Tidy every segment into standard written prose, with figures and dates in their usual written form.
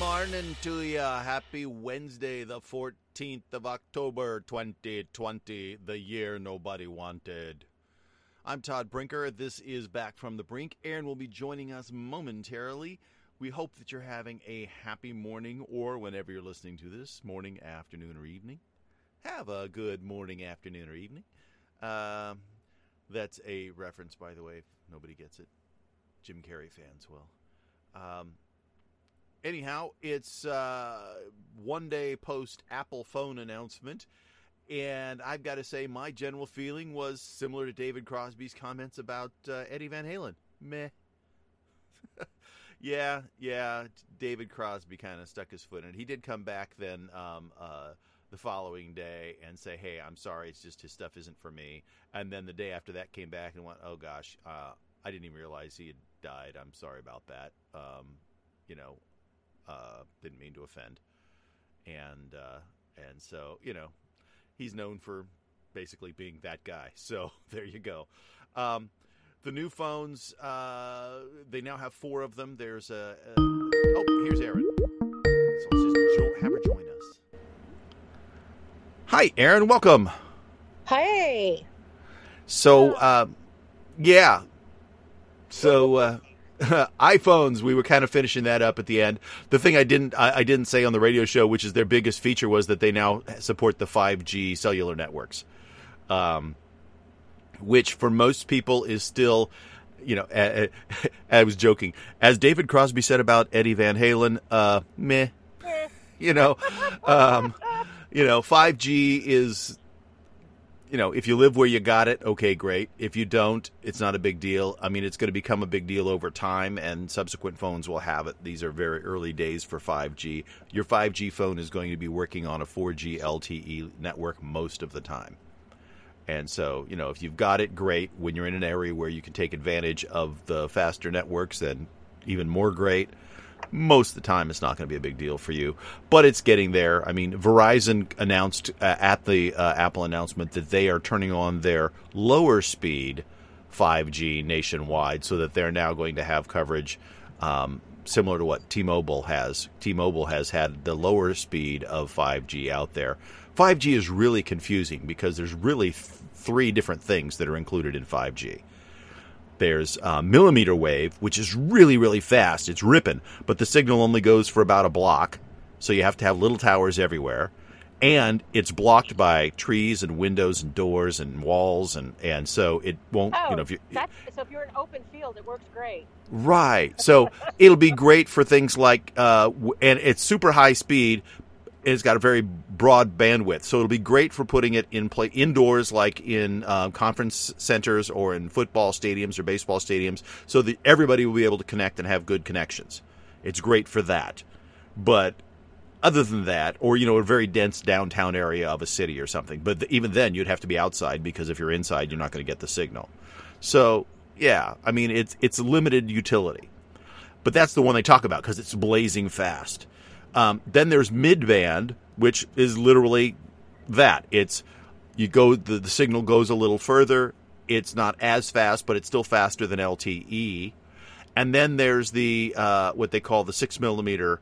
Morning to ya. Happy Wednesday, the 14th of October, 2020, the year nobody wanted. I'm Todd Brinker. This is Back from the Brink. Aaron will be joining us momentarily. We hope that you're having a happy morning, or whenever you're listening to this, morning, afternoon, or evening. Have a good morning, afternoon, or evening. That's a reference, by the way, if nobody gets it. Jim Carrey fans will. Anyhow, it's one day post Apple phone announcement, and I've got to say my general feeling was similar to David Crosby's comments about Eddie Van Halen. Meh. Yeah, David Crosby kind of stuck his foot in it. He did come back then the following day and say, hey, I'm sorry, it's just his stuff isn't for me. And then the day after that came back and went, oh gosh, I didn't even realize he had died. I'm sorry about that. Didn't mean to offend. And so, he's known for basically being that guy. So there you go. The new phones, they now have four of them. There's here's Aaron. So let's just have her join us. Hi, Aaron. Welcome. Hey. So, yeah. So, iPhones, we were kind of finishing that up at the end. The thing I didn't say on the radio show, which is their biggest feature, was that they now support the 5G cellular networks, which for most people is still, I was joking. As David Crosby said about Eddie Van Halen, meh. You know, 5G is... if you live where you got it, okay, great. If you don't, it's not a big deal. I mean, it's going to become a big deal over time, and subsequent phones will have it. These are very early days for 5G. Your 5G phone is going to be working on a 4G LTE network most of the time. And so, if you've got it, great. When you're in an area where you can take advantage of the faster networks, then even more great. Most of the time, it's not going to be a big deal for you, but it's getting there. I mean, Verizon announced at the Apple announcement that they are turning on their lower speed 5G nationwide, so that they're now going to have coverage similar to what T-Mobile has. T-Mobile has had the lower speed of 5G out there. 5G is really confusing because there's really three different things that are included in 5G. There's millimeter wave, which is really, really fast. It's ripping, but the signal only goes for about a block, so you have to have little towers everywhere. And it's blocked by trees and windows and doors and walls, and so it won't, so if you're in an open field, it works great. Right. So it'll be great for things like, and it's super high speed. It's got a very broad bandwidth, so it'll be great for putting it in play indoors, like in conference centers or in football stadiums or baseball stadiums, so that everybody will be able to connect and have good connections. It's great for that. But other than that, or, a very dense downtown area of a city or something, but even then you'd have to be outside, because if you're inside, you're not going to get the signal. So, yeah, I mean, it's limited utility. But that's the one they talk about because it's blazing fast. Then there's midband, which is literally that. It's the signal goes a little further. It's not as fast, but it's still faster than LTE. And then there's the what they call the 6 millimeter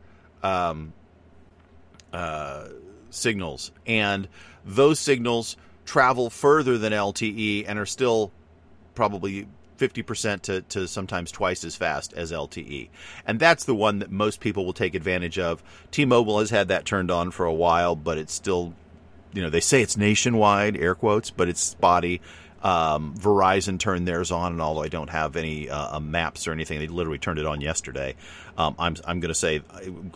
signals, and those signals travel further than LTE and are still probably 50% to sometimes twice as fast as LTE. And that's the one that most people will take advantage of. T-Mobile has had that turned on for a while, but it's still, they say it's nationwide, air quotes, but it's spotty. Verizon turned theirs on, and although I don't have any maps or anything, they literally turned it on yesterday. I'm going to say,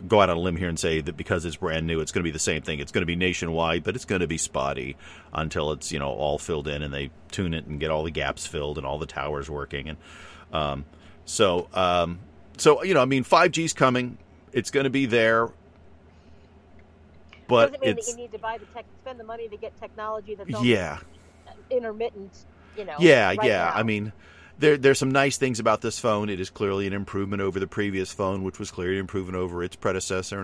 go out on a limb here and say that because it's brand new, it's going to be the same thing. It's going to be nationwide, but it's going to be spotty until it's all filled in and they tune it and get all the gaps filled and all the towers working. And I mean, 5G's coming. It's going to be there. But doesn't mean that you need to spend the money to get technology that's intermittent, now. I mean, there's some nice things about this phone. It is clearly an improvement over the previous phone, which was clearly an improvement over its predecessor.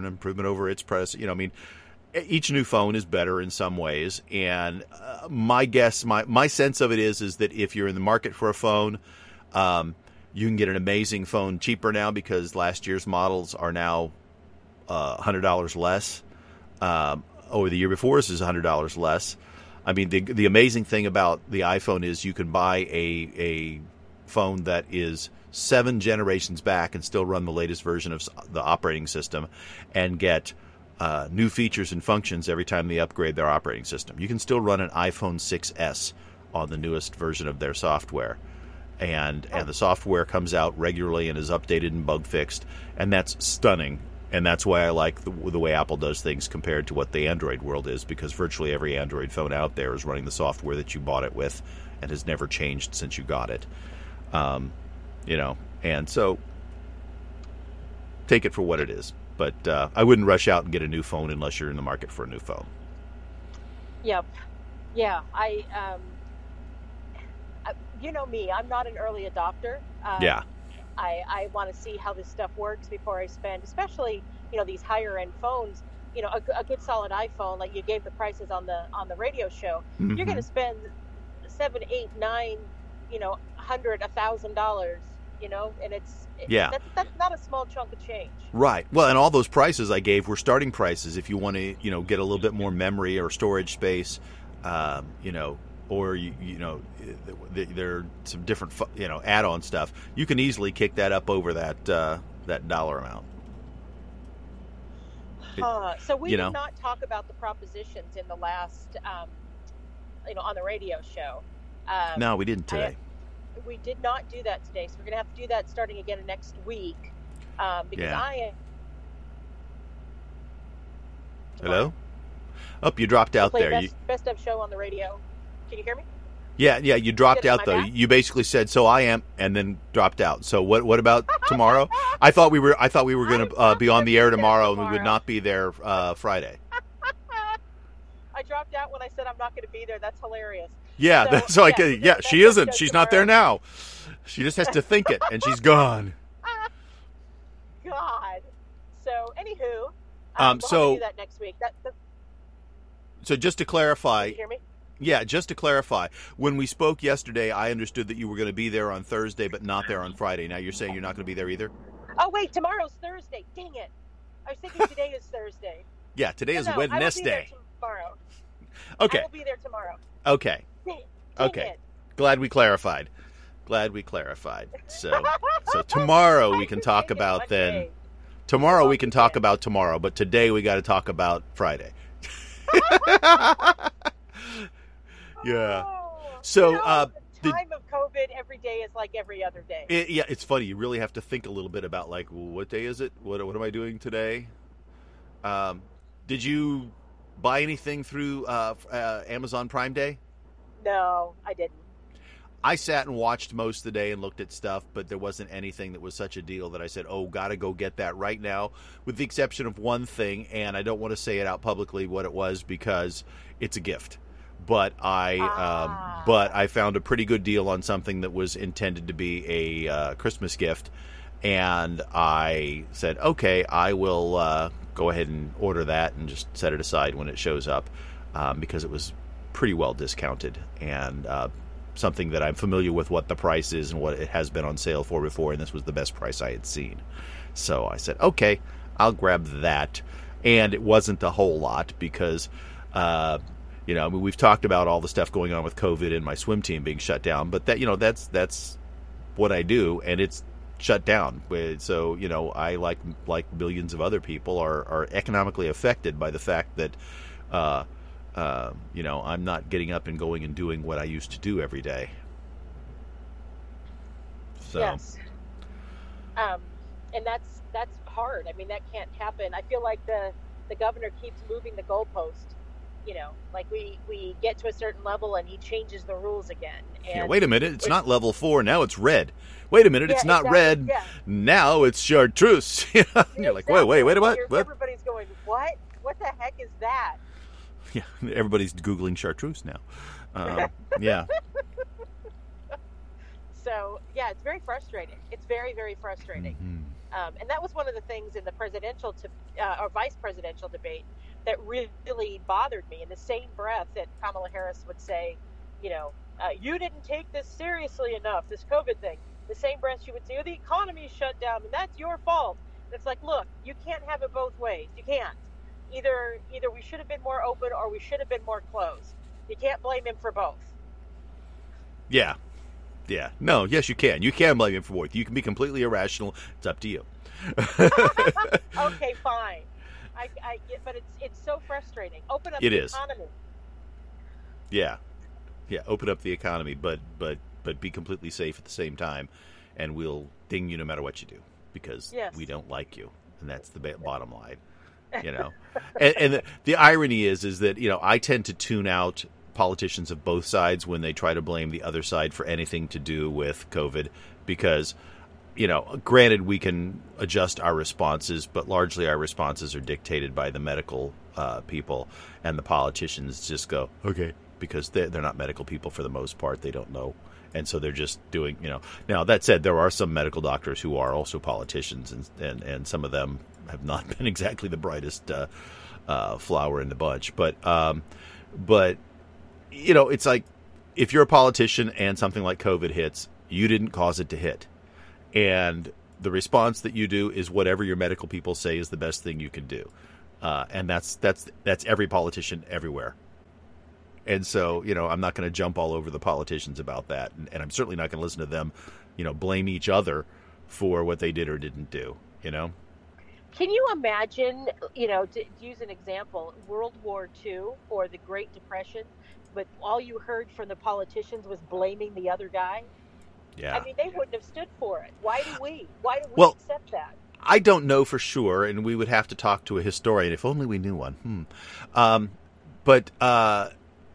each new phone is better in some ways, and my guess, my sense of it is that if you're in the market for a phone, you can get an amazing phone cheaper now because last year's models are now $100 less. Over the year before, this is $100 less. I mean, the amazing thing about the iPhone is you can buy a phone that is 7 generations back and still run the latest version of the operating system and get new features and functions every time they upgrade their operating system. You can still run an iPhone 6S on the newest version of their software. And the software comes out regularly and is updated and bug fixed. And that's stunning. And that's why I like the way Apple does things compared to what the Android world is, because virtually every Android phone out there is running the software that you bought it with and has never changed since you got it. And so take it for what it is. But I wouldn't rush out and get a new phone unless you're in the market for a new phone. Yep. Yeah. I you know me, I'm not an early adopter. Yeah. I want to see how this stuff works before I spend, especially, these higher end phones, a good solid iPhone, like you gave the prices on the radio show, mm-hmm. You're going to spend $7, $8, $9, $100, $1,000, and that's not a small chunk of change. Right. Well, and all those prices I gave were starting prices. If you want to, get a little bit more memory or storage space, or there are some different, add-on stuff. You can easily kick that up over that dollar amount. So we did not talk about the propositions in the last, on the radio show. No, we didn't today. We did not do that today, so we're going to have to do that starting again next week. Hello? Oh, you dropped out there. Best of show on the radio. Can you hear me? Yeah, you dropped out, though. Back? You basically said, so I am, and then dropped out. So what about tomorrow? I thought we were going to be on the air tomorrow, and we would not be there Friday. I dropped out when I said I'm not going to be there. That's hilarious. Yeah, so I can, she isn't. She's tomorrow. Not there now. She just has to think it, and she's gone. God. So, anywho, we'll do that next week. So just to clarify. Can you hear me? Yeah, just to clarify, when we spoke yesterday, I understood that you were going to be there on Thursday, but not there on Friday. Now you're saying you're not going to be there either? Oh, wait, tomorrow's Thursday. Dang it. I was thinking today is Thursday. Yeah, today is Wednesday. Tomorrow. Okay. I will be there tomorrow. Okay. Okay. It. Glad we clarified. So tomorrow we can talk about Monday. Tomorrow we can talk about tomorrow, but today we got to talk about Friday. Yeah. So, the time of COVID, every day is like every other day. It's funny. You really have to think a little bit about what day is it? What am I doing today? Did you buy anything through Amazon Prime Day? No, I didn't. I sat and watched most of the day and looked at stuff, but there wasn't anything that was such a deal that I said, got to go get that right now, with the exception of one thing, and I don't want to say it out publicly what it was because it's a gift. But I found a pretty good deal on something that was intended to be a Christmas gift, and I said, okay, I will go ahead and order that and just set it aside when it shows up, because it was pretty well discounted and something that I'm familiar with what the price is and what it has been on sale for before, and this was the best price I had seen. So I said, okay, I'll grab that, and it wasn't a whole lot because... we've talked about all the stuff going on with COVID and my swim team being shut down, but that, that's what I do, and it's shut down. So, I like millions of other people are economically affected by the fact that, I'm not getting up and going and doing what I used to do every day. So. Yes. And that's hard. I mean, that can't happen. I feel like the governor keeps moving the goalpost. We get to a certain level and he changes the rules again. And wait a minute. It's not level 4. Now it's red. Wait a minute. Yeah, it's not red. Yeah. Now it's chartreuse. You're like, wait a minute. Everybody's going, what? What the heck is that? Yeah. Everybody's Googling chartreuse now. Yeah. So, it's very frustrating. It's very, very frustrating. Mm-hmm. And that was one of the things in the presidential or vice presidential debate that really bothered me, in the same breath that Kamala Harris would say, you know, you didn't take this seriously enough, this COVID thing. The same breath she would say, oh, the economy's shut down, and that's your fault. And it's like, look, you can't have it both ways. You can't. Either we should have been more open or we should have been more closed. You can't blame him for both. Yeah. Yeah. No, yes, you can. You can blame him for both. You can be completely irrational. It's up to you. Okay, fine. I get, but it's so frustrating. Open up the economy. Yeah. Yeah, open up the economy, but be completely safe at the same time, and we'll ding you no matter what you do because we don't like you, and that's the bottom line, you know. And the irony is that, you know, I tend to tune out politicians of both sides when they try to blame the other side for anything to do with COVID because, you know, granted, we can adjust our responses, but largely our responses are dictated by the medical people, and the politicians just go, okay, because they're not medical people for the most part. They don't know. And so they're just doing, you know. Now, that said, there are some medical doctors who are also politicians, and some of them have not been exactly the brightest flower in the bunch. But you know, it's like if you're a politician and something like COVID hits, you didn't cause it to hit. And the response that you do is whatever your medical people say is the best thing you can do. And that's every politician everywhere. And so, you know, I'm not going to jump all over the politicians about that. And I'm certainly not going to listen to them, you know, blame each other for what they did or didn't do, you know? Can you imagine, you know, to use an example, World War II or the Great Depression, but all you heard from the politicians was blaming the other guy? Yeah. I mean, they wouldn't have stood for it. Why do we accept that? I don't know for sure, and we would have to talk to a historian if only we knew one.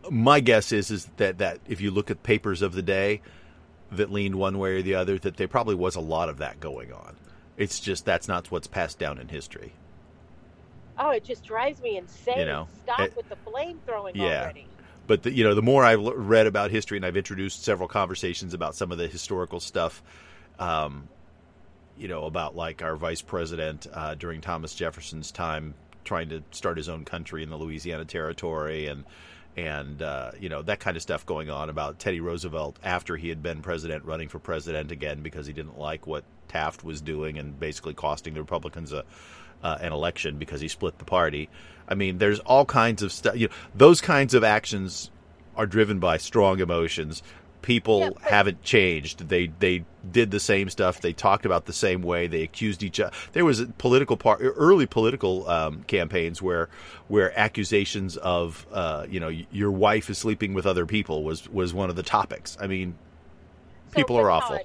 My guess is that if you look at papers of the day that leaned one way or the other, that there probably was a lot of that going on. It's just that's not what's passed down in history. Oh, it just drives me insane. You know, Stop with the blame throwing already. But, you know, the more I've read about history, and I've introduced several conversations about some of the historical stuff, you know, about like our vice president during Thomas Jefferson's time trying to start his own country in the Louisiana Territory and you know, that kind of stuff going on about Teddy Roosevelt after he had been president running for president again because he didn't like what Taft was doing and basically costing the Republicans an election because he split the party. I mean, there's all kinds of stuff. You know, those kinds of actions are driven by strong emotions. People haven't changed. They did the same stuff. They talked about the same way. They accused each other. There was early political campaigns where accusations of you know, your wife is sleeping with other people was one of the topics. I mean, people are awful.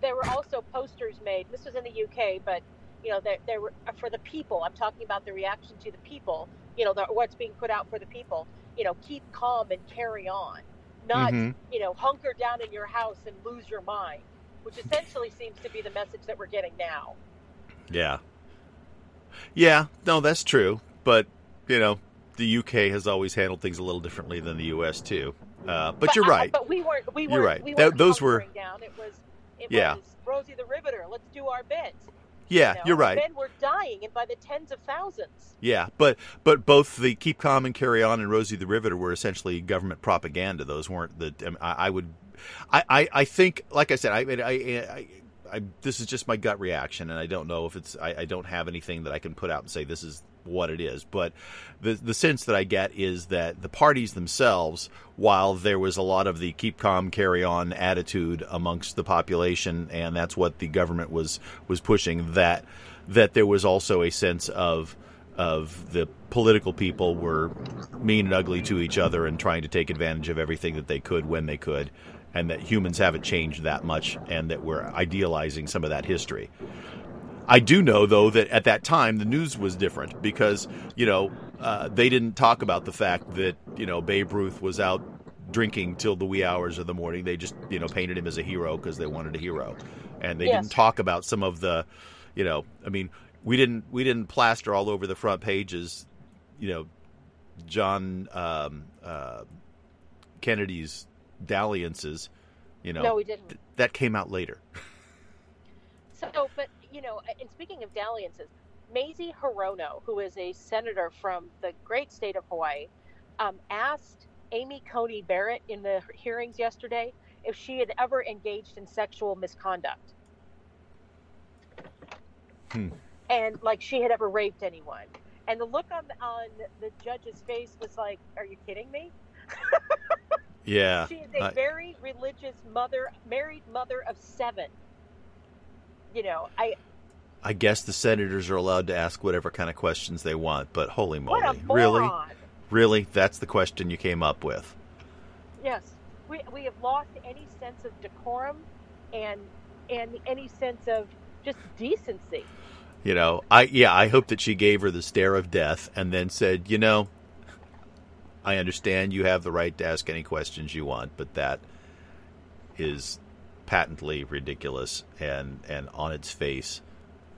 There were also posters made. This was in the UK, but you know, there were for the people. I'm talking about the reaction to the people. You know, what's being put out for the people. You know, keep calm and carry on. Not, you know, hunker down in your house and lose your mind, which essentially seems to be the message that we're getting now. Yeah. Yeah, no, that's true. But, you know, the UK has always handled things a little differently than the U.S. too. But you're right. But we weren't. You're right. We weren't those were down. It was Rosie the Riveter. Let's do our bit. Yeah, you know, you're right. Men were dying, and by the tens of thousands. Yeah, but both the Keep Calm and Carry On and Rosie the Riveter were essentially government propaganda. Those weren't the. I think, like I said, I this is just my gut reaction, and I don't know if it's. I don't have anything that I can put out and say this is what it is. But the sense that I get is that the parties themselves, while there was a lot of the keep calm, carry on attitude amongst the population, and that's what the government was pushing, that there was also a sense of the political people were mean and ugly to each other and trying to take advantage of everything that they could when they could, and that humans haven't changed that much and that we're idealizing some of that history. I do know, though, that at that time the news was different because, you know, they didn't talk about the fact that, you know, Babe Ruth was out drinking till the wee hours of the morning. They just, you know, painted him as a hero because they wanted a hero. And they didn't talk about some of the, you know, I mean, we didn't plaster all over the front pages, you know, John Kennedy's dalliances, you know. No, we didn't. That came out later. So, but. You know, and speaking of dalliances, Mazie Hirono, who is a senator from the great state of Hawaii, asked Amy Coney Barrett in the hearings yesterday if she had ever engaged in sexual misconduct. And like she had ever raped anyone. And the look on the judge's face was like, are you kidding me? Yeah. She is a very religious mother, married mother of 7. You know, I guess the senators are allowed to ask whatever kind of questions they want, but holy moly. What a moron. Really? That's the question you came up with? Yes. We have lost any sense of decorum and any sense of just decency. You know, I hope that she gave her the stare of death and then said, you know, I understand you have the right to ask any questions you want, but that is patently ridiculous and on its face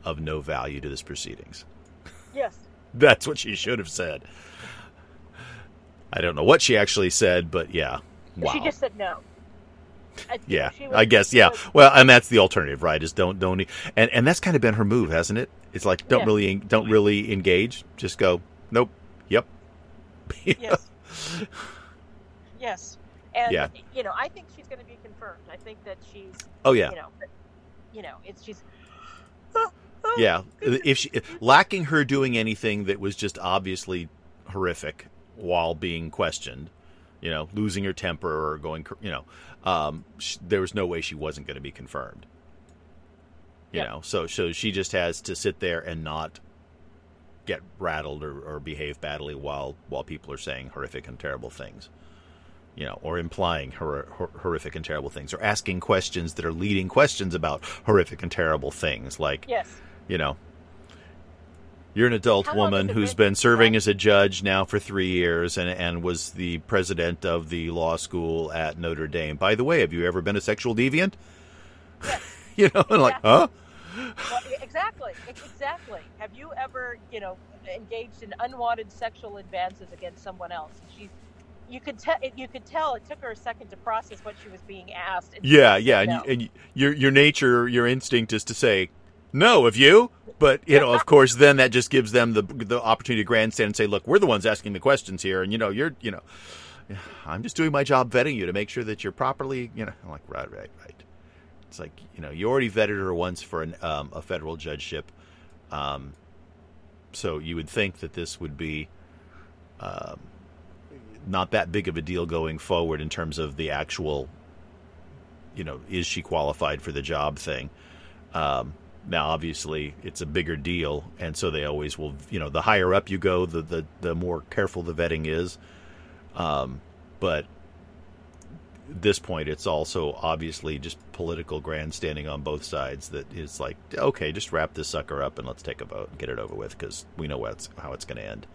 of no value to this proceedings. Yes. That's what she should have said. I don't know what she actually said, but yeah. Wow. She just said no. Yeah, I guess. Yeah. Well, and that's the alternative, right? Is don't. And that's kind of been her move, hasn't it? It's like, don't really engage. Just go. Nope. Yep. Yes. Yes. And, you know, I think she's going to be confirmed. I think that she's. Oh, yeah. You know, it's she's. Yeah. If she lacking her doing anything that was just obviously horrific while being questioned. You know, losing her temper or going, you know, there was no way she wasn't going to be confirmed. You know, so she just has to sit there and not get rattled or behave badly while people are saying horrific and terrible things, you know, or implying horrific and terrible things or asking questions that are leading questions about horrific and terrible things. Like, you know, you're an adult woman who's been serving as a judge now for 3 years and was the president of the law school at Notre Dame. By the way, have you ever been a sexual deviant? Yes. You know, exactly. Like, huh? Well, exactly. Have you ever, you know, engaged in unwanted sexual advances against someone else? You could tell it took her a second to process what she was being asked. No. And your nature, your instinct is to say, no, have you? But, you know, of course, then that just gives them the opportunity to grandstand and say, look, we're the ones asking the questions here. And, you know, I'm just doing my job vetting you to make sure that you're properly, you know, I'm like, right. It's like, you know, you already vetted her once for a federal judgeship. So you would think that this would be not that big of a deal going forward in terms of the actual, you know, is she qualified for the job thing? Now, obviously, it's a bigger deal, and so they always will, you know, the higher up you go, the more careful the vetting is. But at this point, it's also obviously just political grandstanding on both sides that it's like, okay, just wrap this sucker up and let's take a vote and get it over with because we know how it's going to end.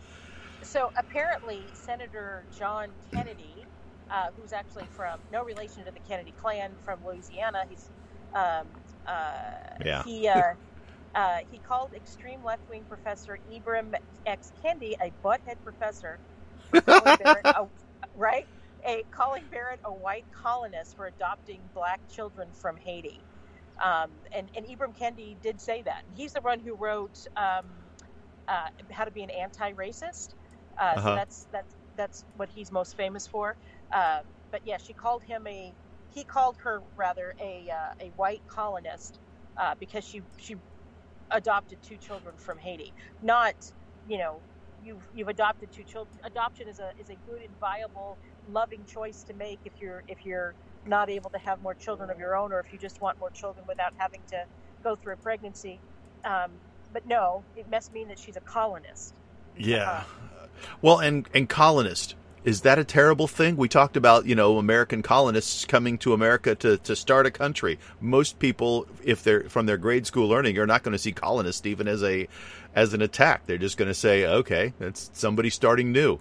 So apparently, Senator John Kennedy, who's actually from no relation to the Kennedy clan from Louisiana, he's... He called extreme left-wing professor Ibram X. Kendi a butthead professor, calling Barrett a white colonist for adopting black children from Haiti. And Ibram Kendi did say that. He's the one who wrote How to Be an Anti-Racist. So that's what he's most famous for. But yeah, she called him He called her, rather, a white colonist because she adopted 2 children from Haiti. Not, you know, you've adopted 2 children. Adoption is a good and viable, loving choice to make if you're not able to have more children of your own, or if you just want more children without having to go through a pregnancy. But no, it must mean that she's a colonist. Yeah. Well, and colonist. Is that a terrible thing? We talked about, you know, American colonists coming to America to start a country. Most people, if they're from their grade school learning, are not going to see colonists even as an attack. They're just going to say, okay, that's somebody starting new.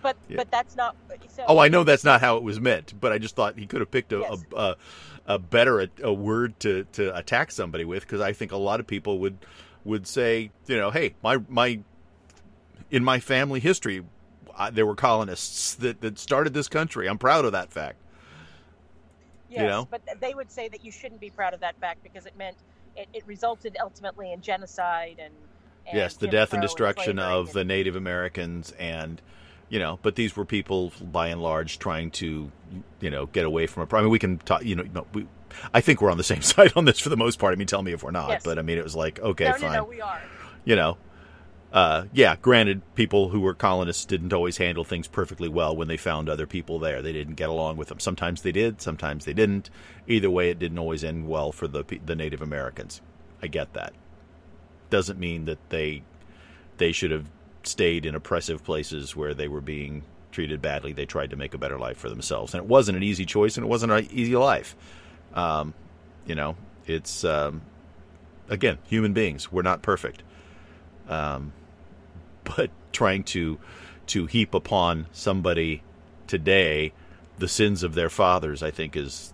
But that's not. So, I know that's not how it was meant. But I just thought he could have picked a better a word to attack somebody with, because I think a lot of people would say, you know, hey, my in my family history. There were colonists that started this country. I'm proud of that fact. Yes, you know? But they would say that you shouldn't be proud of that fact because it meant it resulted ultimately in genocide and And yes, the death and destruction of the Native Americans, and, you know, but these were people by and large trying to, you know, get away from a problem. I mean, we can talk, you know, I think we're on the same side on this for the most part. I mean, tell me if we're not, yes. But I mean, it was like, okay, fine. No, we are. You know, yeah, granted, people who were colonists didn't always handle things perfectly well when they found other people there. They didn't get along with them. Sometimes they did, sometimes they didn't. Either way, it didn't always end well for the Native Americans. I get that. Doesn't mean that they should have stayed in oppressive places where they were being treated badly. They tried to make a better life for themselves. And it wasn't an easy choice, and it wasn't an easy life. You know, it's, again, human beings. We're not perfect. But trying to heap upon somebody today the sins of their fathers, I think, is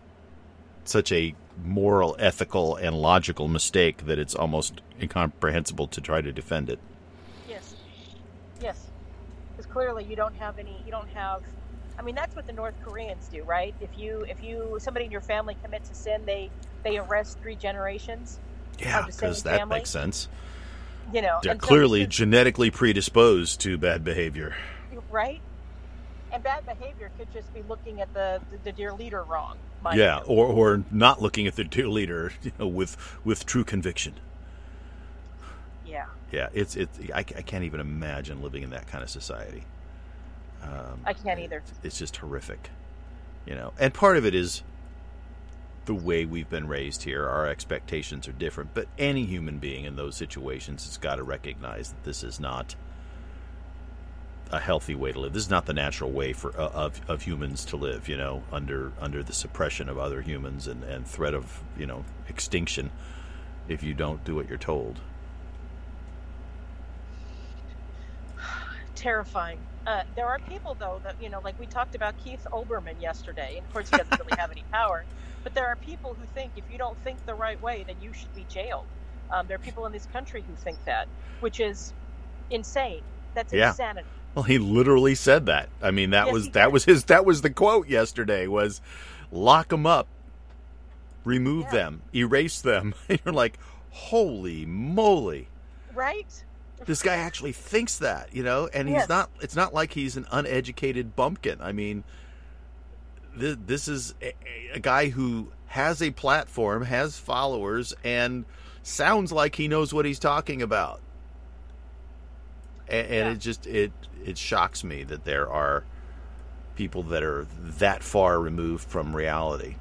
such a moral, ethical, and logical mistake that it's almost incomprehensible to try to defend it. Yes. Yes. Because clearly you don't have, I mean, that's what the North Koreans do, right? If somebody in your family commits a sin, they arrest 3 generations. Yeah, because that family. Makes sense. You know, they're clearly genetically predisposed to bad behavior, right? And bad behavior could just be looking at the dear leader wrong. Yeah, or not looking at the dear leader, you know, with true conviction. Yeah. Yeah, it's. I can't even imagine living in that kind of society. I can't either. It's just horrific, you know. And part of it is the way we've been raised here. Our expectations are different, but any human being in those situations has got to recognize that this is not a healthy way to live. This is not the natural way of humans to live, you know, under the suppression of other humans and threat of, you know, extinction if you don't do what you're told. Terrifying. There are people, though, that, you know, like we talked about Keith Olbermann yesterday, and of course he doesn't really have any power, but there are people who think if you don't think the right way, then you should be jailed. There are people in this country who think that, which is insane. That's insanity. Well, he literally said that. I mean, that was the quote yesterday was, lock them up, remove them, erase them. And you're like, holy moly. Right? This guy actually thinks that, you know, and he's not, it's not like he's an uneducated bumpkin. I mean, this is a guy who has a platform, has followers, and sounds like he knows what he's talking about. And it just, it shocks me that there are people that are that far removed from reality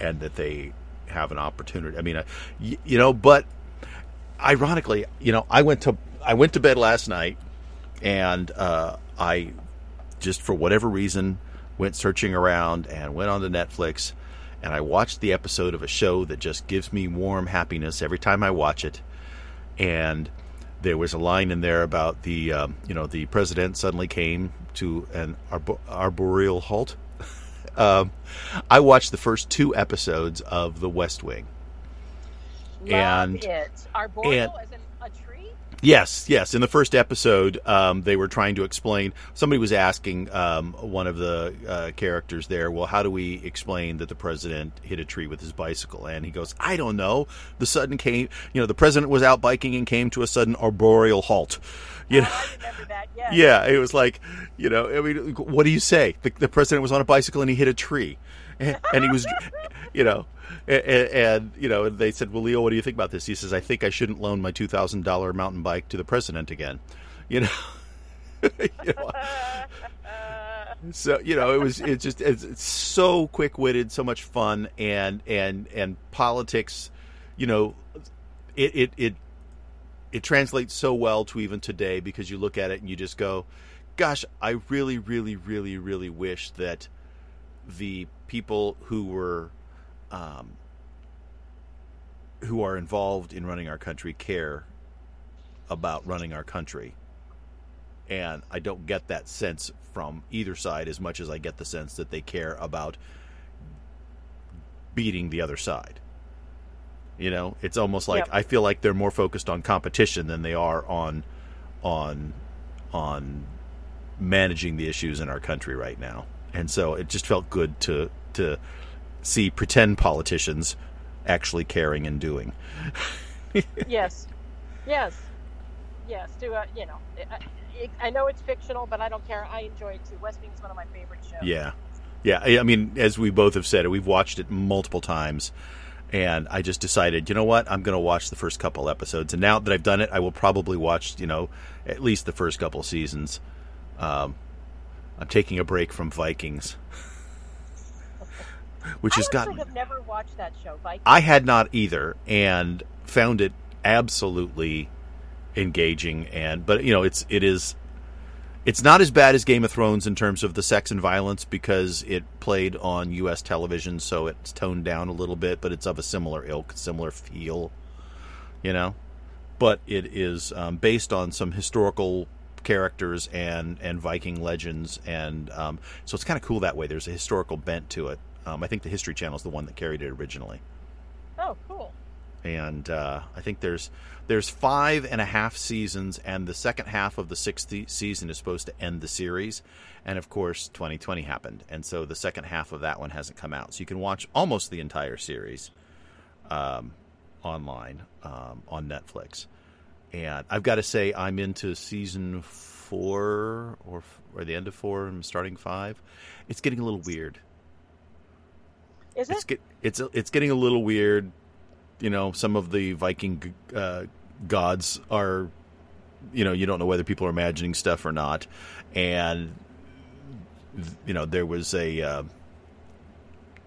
and that they have an opportunity. I mean, you know, but ironically, you know, I went to bed last night, and I just, for whatever reason, went searching around and went onto Netflix, and I watched the episode of a show that just gives me warm happiness every time I watch it. And there was a line in there about the, you know, the president suddenly came to an arboreal halt. I watched the first 2 episodes of The West Wing. Love and it. Arboreal as in a tree? Yes. In the first episode, they were trying to explain. Somebody was asking one of the characters there, well, how do we explain that the president hit a tree with his bicycle? And he goes, I don't know. The president was out biking and came to a sudden arboreal halt. You know? I remember that, yes. Yeah, it was like, you know, I mean, what do you say? The president was on a bicycle and he hit a tree. And he was, you know, and, you know, they said, well, Leo, what do you think about this? He says, I think I shouldn't loan my $2,000 mountain bike to the president again, you know. You know? So, you know, it's so quick-witted, so much fun, and politics, you know, it translates so well to even today, because you look at it and you just go, gosh, I really, really, really, really wish that the people who are involved in running our country care about running our country. And I don't get that sense from either side as much as I get the sense that they care about beating the other side. You know, it's almost like, I feel like they're more focused on competition than they are on managing the issues in our country right now. And so it just felt good to see pretend politicians actually caring and doing. Yes. yes, do a, you know, I know it's fictional, but I don't care. I enjoy it too. West Wing's one of my favorite shows. Yeah. Yeah. I mean, as we both have said, we've watched it multiple times, and I just decided, you know what, I'm going to watch the first couple episodes. And now that I've done it, I will probably watch, you know, at least the first couple seasons. I'm taking a break from Vikings. Which has gotten. I have never watched that show, Vikings. I had not either, and found it absolutely engaging. And but you know, it's not as bad as Game of Thrones in terms of the sex and violence, because it played on U.S. television, so it's toned down a little bit. But it's of a similar ilk, similar feel, you know. But it is based on some historical characters and Viking legends, and so it's kind of cool that way. There's a historical bent to it. I think the History Channel is the one that carried it originally. Oh, cool. And I think there's 5.5 seasons, and the second half of the 6th season is supposed to end the series. And, of course, 2020 happened, and so the second half of that one hasn't come out. So you can watch almost the entire series online on Netflix. And I've got to say I'm into season 4 or the end of 4 and starting 5. It's getting a little weird. Is it? It's getting a little weird. You know, some of the Viking gods are, you know, you don't know whether people are imagining stuff or not. And, you know, there was a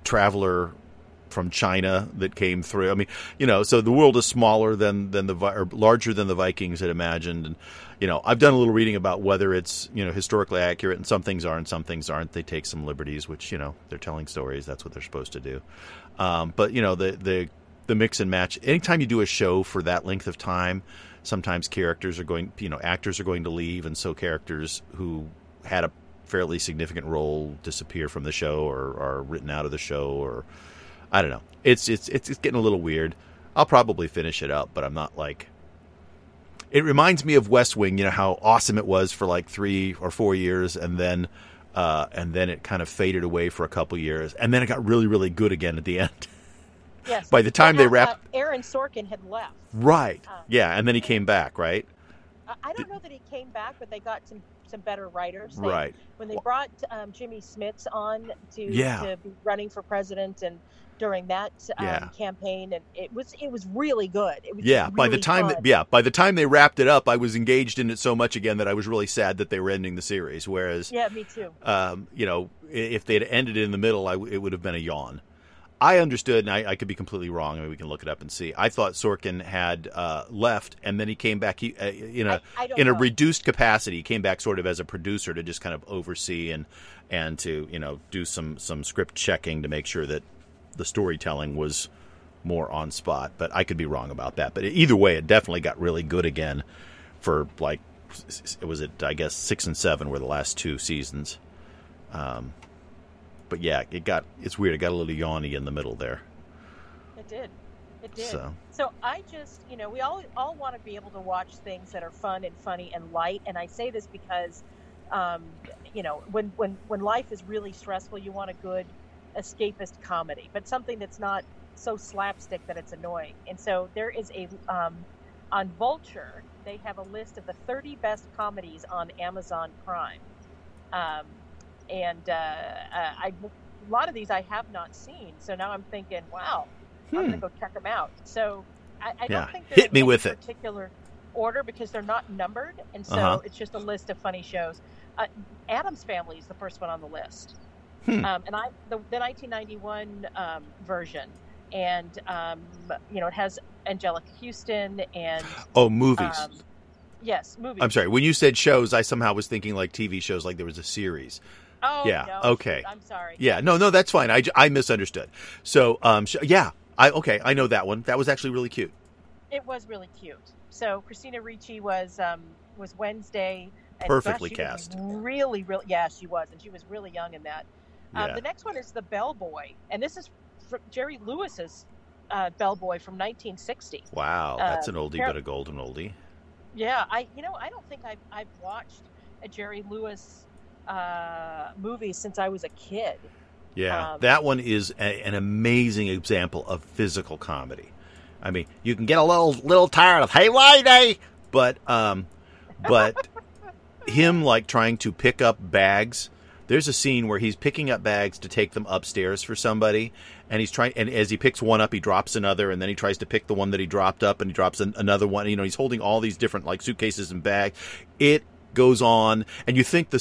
traveler from China that came through. I mean, you know, so the world is smaller than larger than the Vikings had imagined. And, you know, I've done a little reading about whether it's, you know, historically accurate, and some things are and some things aren't. They take some liberties, which, you know, they're telling stories. That's what they're supposed to do. But, you know, the mix and match, anytime you do a show for that length of time, sometimes actors are going to leave. And so characters who had a fairly significant role disappear from the show or are written out of the show, or I don't know. It's getting a little weird. I'll probably finish it up, but I'm not like. It reminds me of West Wing. You know how awesome it was for like 3 or 4 years, and then it kind of faded away for a couple years, and then it got really, really good again at the end. Yes. By the time they wrapped, Aaron Sorkin had left. Right. Yeah, and then he came back. Right. I don't know that he came back, but they got some better writers. Right. When they brought Jimmy Smits on to be running for president, and during that campaign, and it was really good. It was really by the time they wrapped it up, I was engaged in it so much again that I was really sad that they were ending the series. Whereas me too. You know, if they had ended it in the middle, it would have been a yawn. I understood, and I could be completely wrong. I mean, we can look it up and see. I thought Sorkin had left, and then he came back in a reduced capacity. He came back sort of as a producer to just kind of oversee and to, you know, do some script checking to make sure that the storytelling was more on spot. But I could be wrong about that. But either way, it definitely got really good again for, like, was it, I guess, 6 and 7 were the last 2 seasons. But yeah, it's weird. It got a little yawny in the middle there. It did. So I just, you know, we all want to be able to watch things that are fun and funny and light. And I say this because, you know, when life is really stressful, you want a good escapist comedy, but something that's not so slapstick that it's annoying. And so there is a, on Vulture, they have a list of the 30 best comedies on Amazon Prime. And a lot of these I have not seen. So now I'm thinking, wow, I'm going to go check them out. So I don't think there's any particular order, because they're not numbered. And so it's just a list of funny shows. Addams Family is the first one on the list. And the 1991 version. And, you know, it has Angelica Houston and... Oh, movies. Yes, movies. I'm sorry. When you said shows, I somehow was thinking like TV shows, like there was a series. Oh, yeah. No, okay. I'm sorry. Yeah. No, that's fine. I misunderstood. So, I know that one. That was actually really cute. It was really cute. So Christina Ricci was Wednesday. And perfectly cast. Really, yeah, she was. And she was really young in that. The next one is The Bellboy. And this is Jerry Lewis's Bellboy from 1960. Wow. That's an oldie, but a golden oldie. Yeah. I don't think I've watched a Jerry Lewis movies since I was a kid. Yeah, that one is an amazing example of physical comedy. I mean, you can get a little tired of "Hey, lady, But him like trying to pick up bags. There's a scene where he's picking up bags to take them upstairs for somebody, and he's trying. And as he picks one up, he drops another, and then he tries to pick the one that he dropped up, and he drops another one. You know, he's holding all these different like suitcases and bags. It goes on, and you think the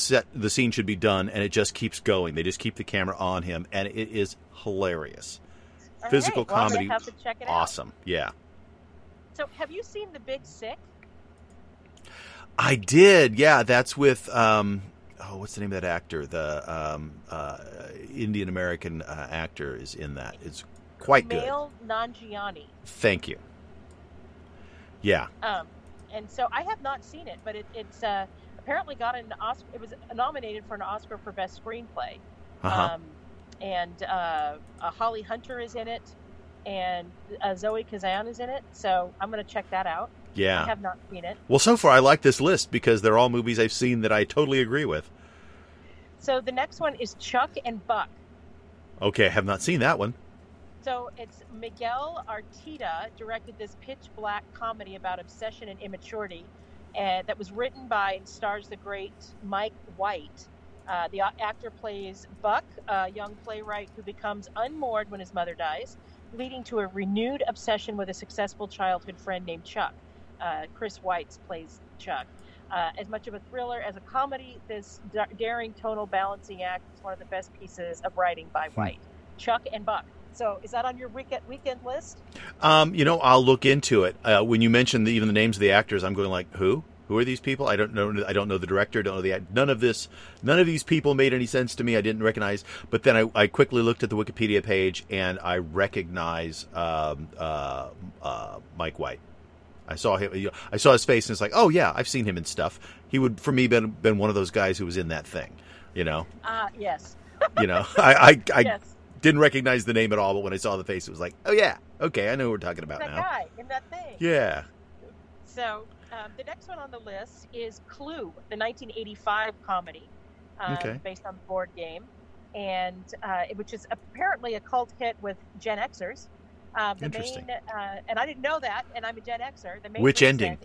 scene should be done, and it just keeps going. They just keep the camera on him, and it is hilarious. All physical right. Well, comedy, have to check it awesome. Out. Yeah. So, have you seen The Big Sick? I did. Yeah, that's with. What's the name of that actor? The Indian American actor is in that. It's quite good. Kumail Nanjiani. Thank you. Yeah. And so I have not seen it, but it's apparently got an Oscar. It was nominated for an Oscar for Best Screenplay. Uh-huh. And Holly Hunter is in it, and Zoe Kazan is in it. So I'm going to check that out. Yeah. I have not seen it. Well, so far I like this list because they're all movies I've seen that I totally agree with. So the next one is Chuck and Buck. Okay, I have not seen that one. So it's Miguel Arteta directed this pitch black comedy about obsession and immaturity that was written by and stars the great Mike White. The actor plays Buck, a young playwright who becomes unmoored when his mother dies, leading to a renewed obsession with a successful childhood friend named Chuck. Chris Weitz plays Chuck. As much of a thriller as a comedy, this daring tonal balancing act is one of the best pieces of writing by White. Chuck and Buck. So is that on your weekend list? I'll look into it. When you mentioned even the names of the actors, I'm going like, who? Who are these people? I don't know. I don't know the director. Don't know the none of this. None of these people made any sense to me. I didn't recognize. But then I quickly looked at the Wikipedia page and I recognize Mike White. I saw him. I saw his face, and it's like, oh yeah, I've seen him in stuff. He would, for me, been one of those guys who was in that thing, you know. Yes. You know, I yes. Didn't recognize the name at all, but when I saw the face, it was like, oh yeah, okay, I know who we're talking about that now. That guy in that thing. Yeah. So the next one on the list is Clue, the 1985 comedy based on the board game, and which is apparently a cult hit with Gen Xers. Interesting. And I didn't know that, and I'm a Gen Xer. The main Which ending?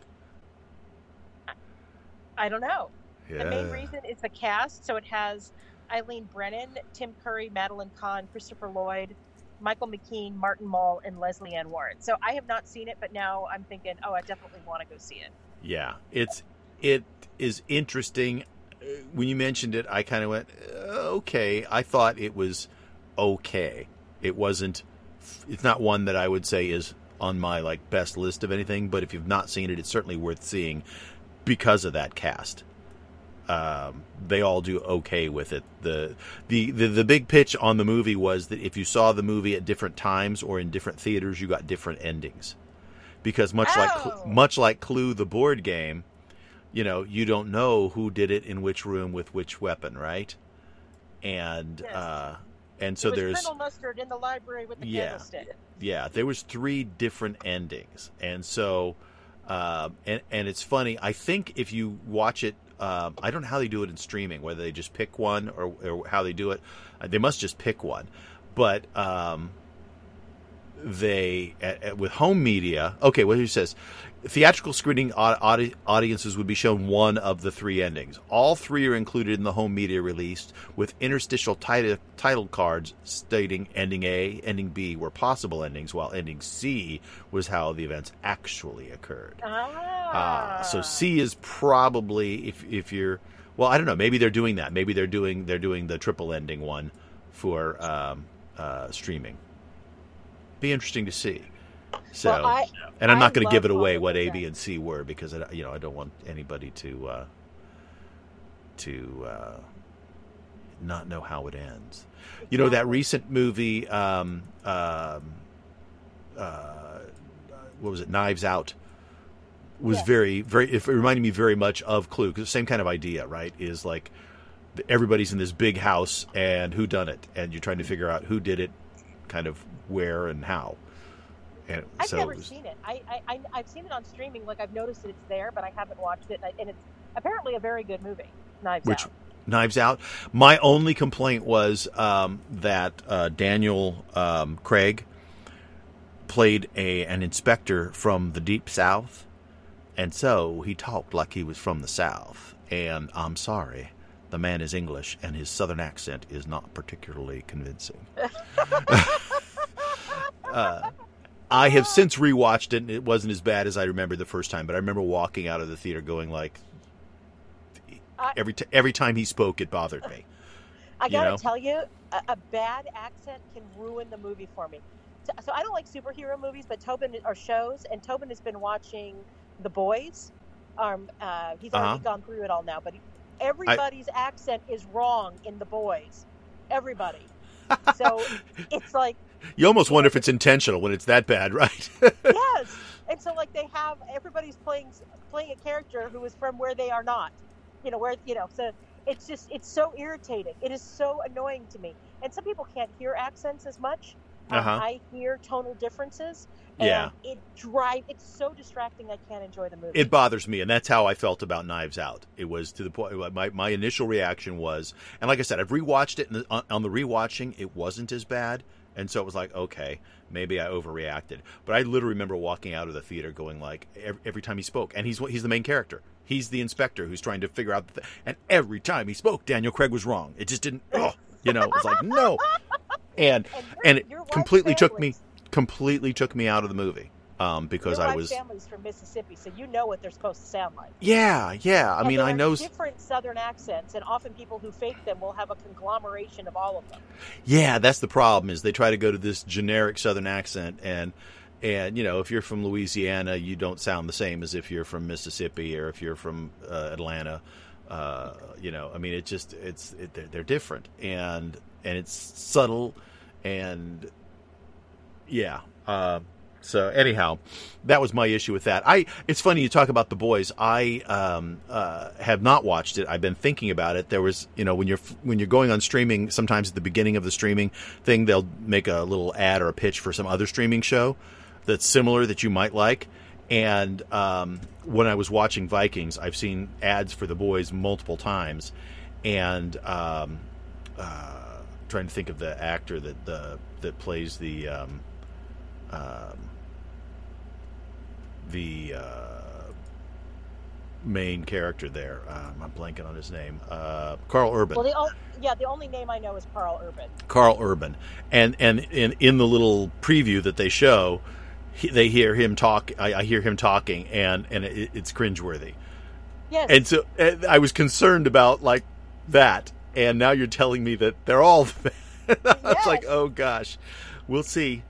I don't know. Yeah. The main reason is the cast. So it has Eileen Brennan, Tim Curry, Madeline Kahn, Christopher Lloyd, Michael McKean, Martin Mull, and Leslie Ann Warren. So I have not seen it, but now I'm thinking, I definitely want to go see it. Yeah, it is interesting. When you mentioned it, I kind of went, okay. I thought it was okay. It wasn't. It's not one that I would say is on my like best list of anything, but if you've not seen it, it's certainly worth seeing because of that cast. They all do okay with it. The big pitch on the movie was that if you saw the movie at different times or in different theaters, you got different endings. Because much like Clue, the board game, you know, you don't know who did it in which room with which weapon, right? And yes. And so there's Colonel Mustard in the library with the candlestick. Yeah, there was 3 different endings, and so and it's funny. I think if you watch it, I don't know how they do it in streaming. Whether they just pick one or how they do it, they must just pick one. But they with home media. Okay, what he says, theatrical screening audiences would be shown one of the 3 endings. All 3 are included in the home media release, with interstitial title cards stating ending A, ending B were possible endings, while ending C was how the events actually occurred. So C is probably if you're I don't know. Maybe they're doing that. Maybe they're doing the triple ending one for streaming. Be interesting to see. So, well, I'm not going to give it away what A, B, and C were because I don't want anybody to not know how it ends. Exactly. You know that recent movie, what was it? Knives Out was very, very. It reminded me very much of Clue because the same kind of idea, right? Is like everybody's in this big house and who done it, and you're trying to figure out who did it. Kind of where and how. And I've never seen it. I've seen it on streaming. Like I've noticed that it's there, but I haven't watched it. And it's apparently a very good movie. Knives Out. My only complaint was that Daniel Craig played an inspector from the Deep South, And so he talked like he was from the South. And I'm sorry, the man is English, and his Southern accent is not particularly convincing. I have since rewatched it, and it wasn't as bad as I remembered the first time. But I remember walking out of the theater going like, every time he spoke, it bothered me. I gotta tell you, a bad accent can ruin the movie for me. So I don't like superhero movies, but Tobin or shows, and Tobin has been watching The Boys. He's already gone through it all now, but everybody's accent is wrong in The Boys. Everybody. So it's like, you almost wonder if it's intentional when it's that bad, right? Yes. And so like they have, everybody's playing a character who is from where they are not, so it's just, it's so irritating. It is so annoying to me. And some people can't hear accents as much. I hear tonal differences. And it's so distracting. I can't enjoy the movie. It bothers me. And that's how I felt about Knives Out. It was to the point, my initial reaction was, and like I said, I've rewatched it, and on the rewatching, it wasn't as bad. And so it was like, okay, maybe I overreacted. But I literally remember walking out of the theater going like, every time he spoke, and he's the main character. He's the inspector who's trying to figure out and every time he spoke, Daniel Craig was wrong. It just didn't, it was like, no. And it completely took me out of the movie because I was. My family's from Mississippi, so you know what they're supposed to sound like. Yeah. I mean, I know different Southern accents, and often people who fake them will have a conglomeration of all of them. Yeah, that's the problem. Is they try to go to this generic Southern accent, and if you're from Louisiana, you don't sound the same as if you're from Mississippi or if you're from Atlanta. I mean, it just they're different, and it's subtle, and yeah. So anyhow, that was my issue with that. It's funny you talk about The Boys. I have not watched it. I've been thinking about it. There was, when you're going on streaming, sometimes at the beginning of the streaming thing, they'll make a little ad or a pitch for some other streaming show that's similar that you might like. And when I was watching Vikings, I've seen ads for The Boys multiple times, and trying to think of the actor that plays the main character there. I'm blanking on his name. Karl Urban. Well, the only name I know is Karl Urban. Karl Urban, and in the little preview that they show, they hear him talk. I hear him talking, and it's cringeworthy. Yes. And so I was concerned about like that, and now you're telling me that they're all. It's like, oh gosh, we'll see.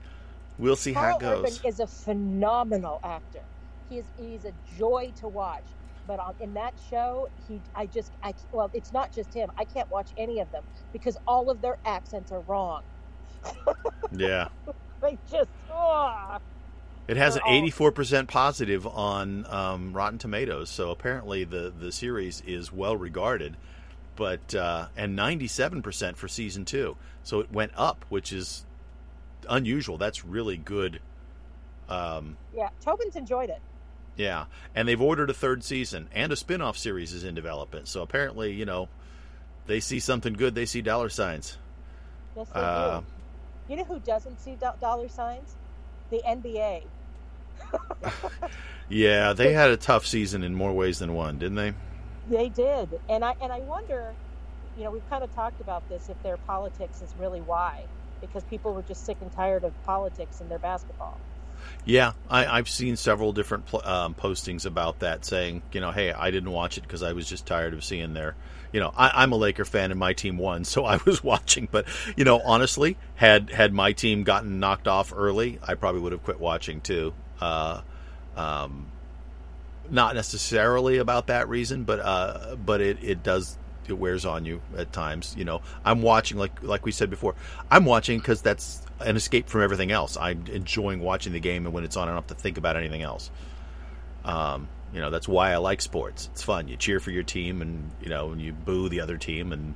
We'll see how it goes. Karl Urban is a phenomenal actor. He's a joy to watch. But in that show, it's not just him. I can't watch any of them because all of their accents are wrong. Yeah. They just. Oh. It has an 84% positive on Rotten Tomatoes, so apparently the series is well regarded. But and 97% for season 2, so it went up, which is unusual. That's really good. Tobin's enjoyed it. Yeah, and they've ordered a third season, and a spin-off series is in development. So apparently, they see something good. They see dollar signs. Yes, they do. You know who doesn't see dollar signs? The NBA. Yeah, they had a tough season in more ways than one, didn't they? They did, and I wonder. We've kind of talked about this. If their politics is really why. Because people were just sick and tired of politics in their basketball. Yeah, I've seen several different postings about that saying, hey, I didn't watch it because I was just tired of seeing their... I'm a Laker fan and my team won, so I was watching. But, honestly, had my team gotten knocked off early, I probably would have quit watching too. Not necessarily about that reason, but it does... It wears on you at times. I'm watching, like we said before, I'm watching because that's an escape from everything else. I'm enjoying watching the game, and when it's on, I don't have to think about anything else. That's why I like sports. It's fun. You cheer for your team, and and you boo the other team, and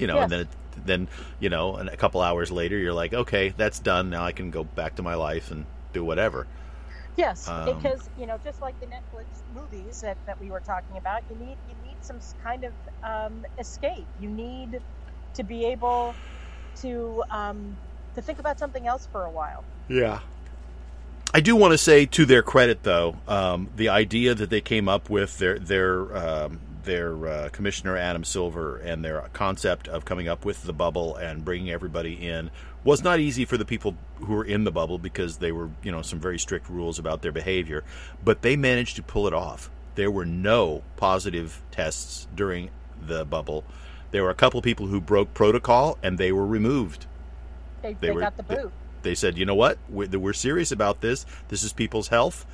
and then and a couple hours later, you're like, okay, that's done. Now I can go back to my life and do whatever. Yes, because just like the Netflix movies that we were talking about, you need some kind of escape. You need to be able to think about something else for a while. Yeah, I do want to say, to their credit, though, the idea that they came up with, their Commissioner Adam Silver, and their concept of coming up with the bubble and bringing everybody in was not easy for the people who were in the bubble, because they were, some very strict rules about their behavior. But they managed to pull it off. There were no positive tests during the bubble. There were a couple people who broke protocol, and they were removed. They got the boot. They said, you know what? We're serious about this. This is people's health.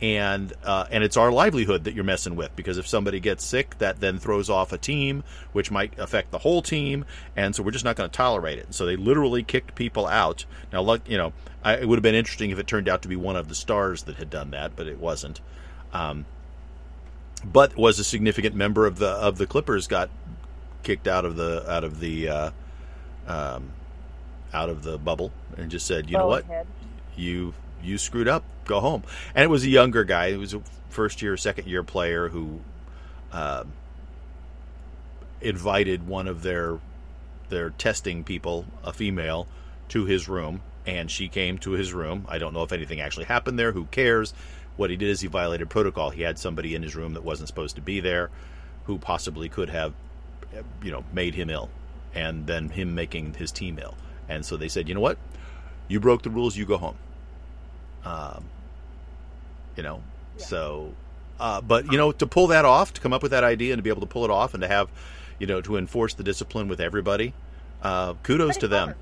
And it's our livelihood that you're messing with, because if somebody gets sick, that then throws off a team, which might affect the whole team, and so we're just not going to tolerate it. So they literally kicked people out. Now, it would have been interesting if it turned out to be one of the stars that had done that, but it wasn't. But was a significant member of the Clippers got kicked out of the bubble, and just said, you know what, you screwed up. Go home. And it was a younger guy. It was a first year, second year player who invited one of their testing people, a female, to his room, and she came to his room. I don't know if anything actually happened there. Who cares? What he did is he violated protocol. He had somebody in his room that wasn't supposed to be there, who possibly could have, made him ill, and then him making his team ill. And so they said, you know what? You broke the rules. You go home. So to pull that off, to come up with that idea and to be able to pull it off and to have, to enforce the discipline with everybody, kudos to them,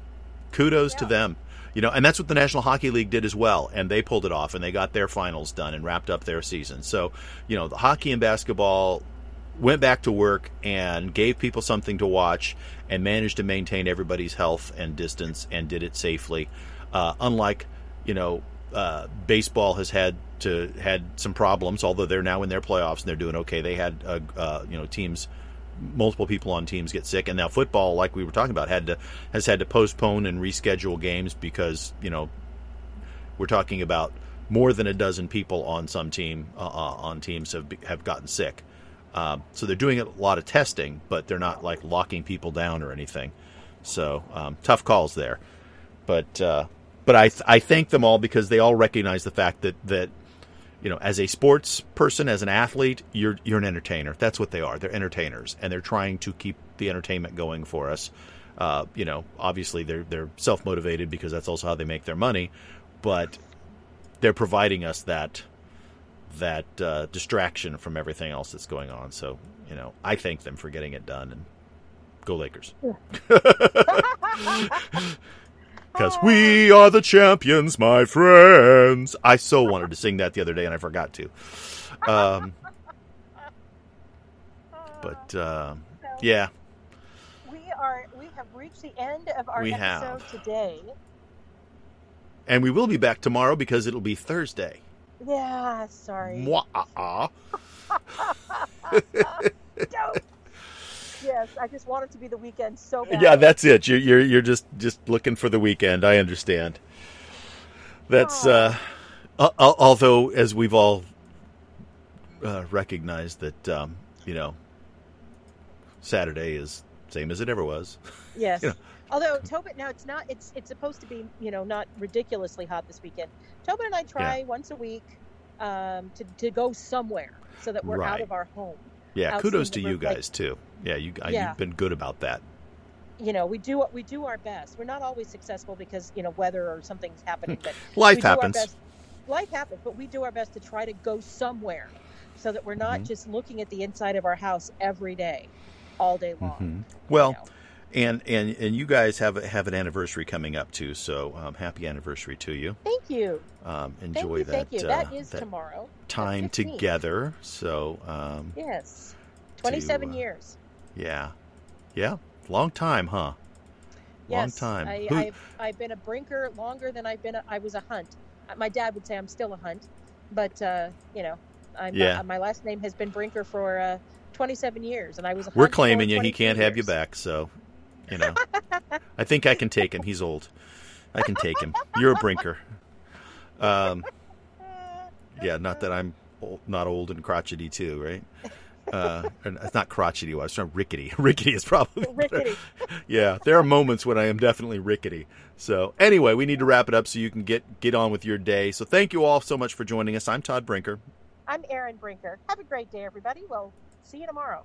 and that's what the National Hockey League did as well. And they pulled it off, and they got their finals done and wrapped up their season. So, the hockey and basketball went back to work and gave people something to watch and managed to maintain everybody's health and distance and did it safely. Unlike, baseball had some problems, although they're now in their playoffs and they're doing okay. They had, teams, multiple people on teams get sick, and now football, like we were talking about, has had to postpone and reschedule games because we're talking about more than a dozen people on some team on teams have gotten sick. So they're doing a lot of testing, but they're not like locking people down or anything. So tough calls there, but. But I thank them all, because they all recognize the fact that as a sports person, as an athlete, you're an entertainer. That's what they are. They're entertainers, and they're trying to keep the entertainment going for us. Obviously they're self-motivated, because that's also how they make their money. But they're providing us that distraction from everything else that's going on. So I thank them for getting it done, and go Lakers. Because we are the champions, my friends. I so wanted to sing that the other day, and I forgot to. Yeah. We have reached the end of our episode today. And we will be back tomorrow, because it'll be Thursday. Yeah, sorry. Mwah-ah. Dope. Yes, I just want it to be the weekend so bad. Yeah, that's it. You're just looking for the weekend. I understand. That's although, as we've all recognized, that Saturday is same as it ever was. Yes. Although Tobin, now it's not. It's supposed to be not ridiculously hot this weekend. Tobin and I try once a week to go somewhere so that we're out of our home. Yeah, kudos to you guys too. Yeah, you've been good about that. We do our best. We're not always successful because weather or something's happening. But life happens. Life happens, but we do our best to try to go somewhere so that we're not just looking at the inside of our house every day, all day long. Mm-hmm. Well, and you guys have an anniversary coming up too, so happy anniversary to you. Thank you. Enjoy that. Thank you. That is tomorrow. Time together. So. Yes. 27 years. Yeah. Yeah. Long time, huh? Yes, long time. I've been a Brinker longer than I was a Hunt. My dad would say I'm still a Hunt, but, my last name has been Brinker for 27 years, and I was a Hunt. We're claiming you. He can't have you back, so, I think I can take him. He's old. I can take him. You're a Brinker. Not that I'm not old and crotchety, too, right? It's not crotchety. I was trying rickety. Rickety is probably rickety. Yeah, there are moments when I am definitely rickety. So anyway, we need to wrap it up so you can get on with your day. So thank you all so much for joining us. I'm Todd Brinker. I'm Aaron Brinker. Have a great day, everybody. We'll see you tomorrow.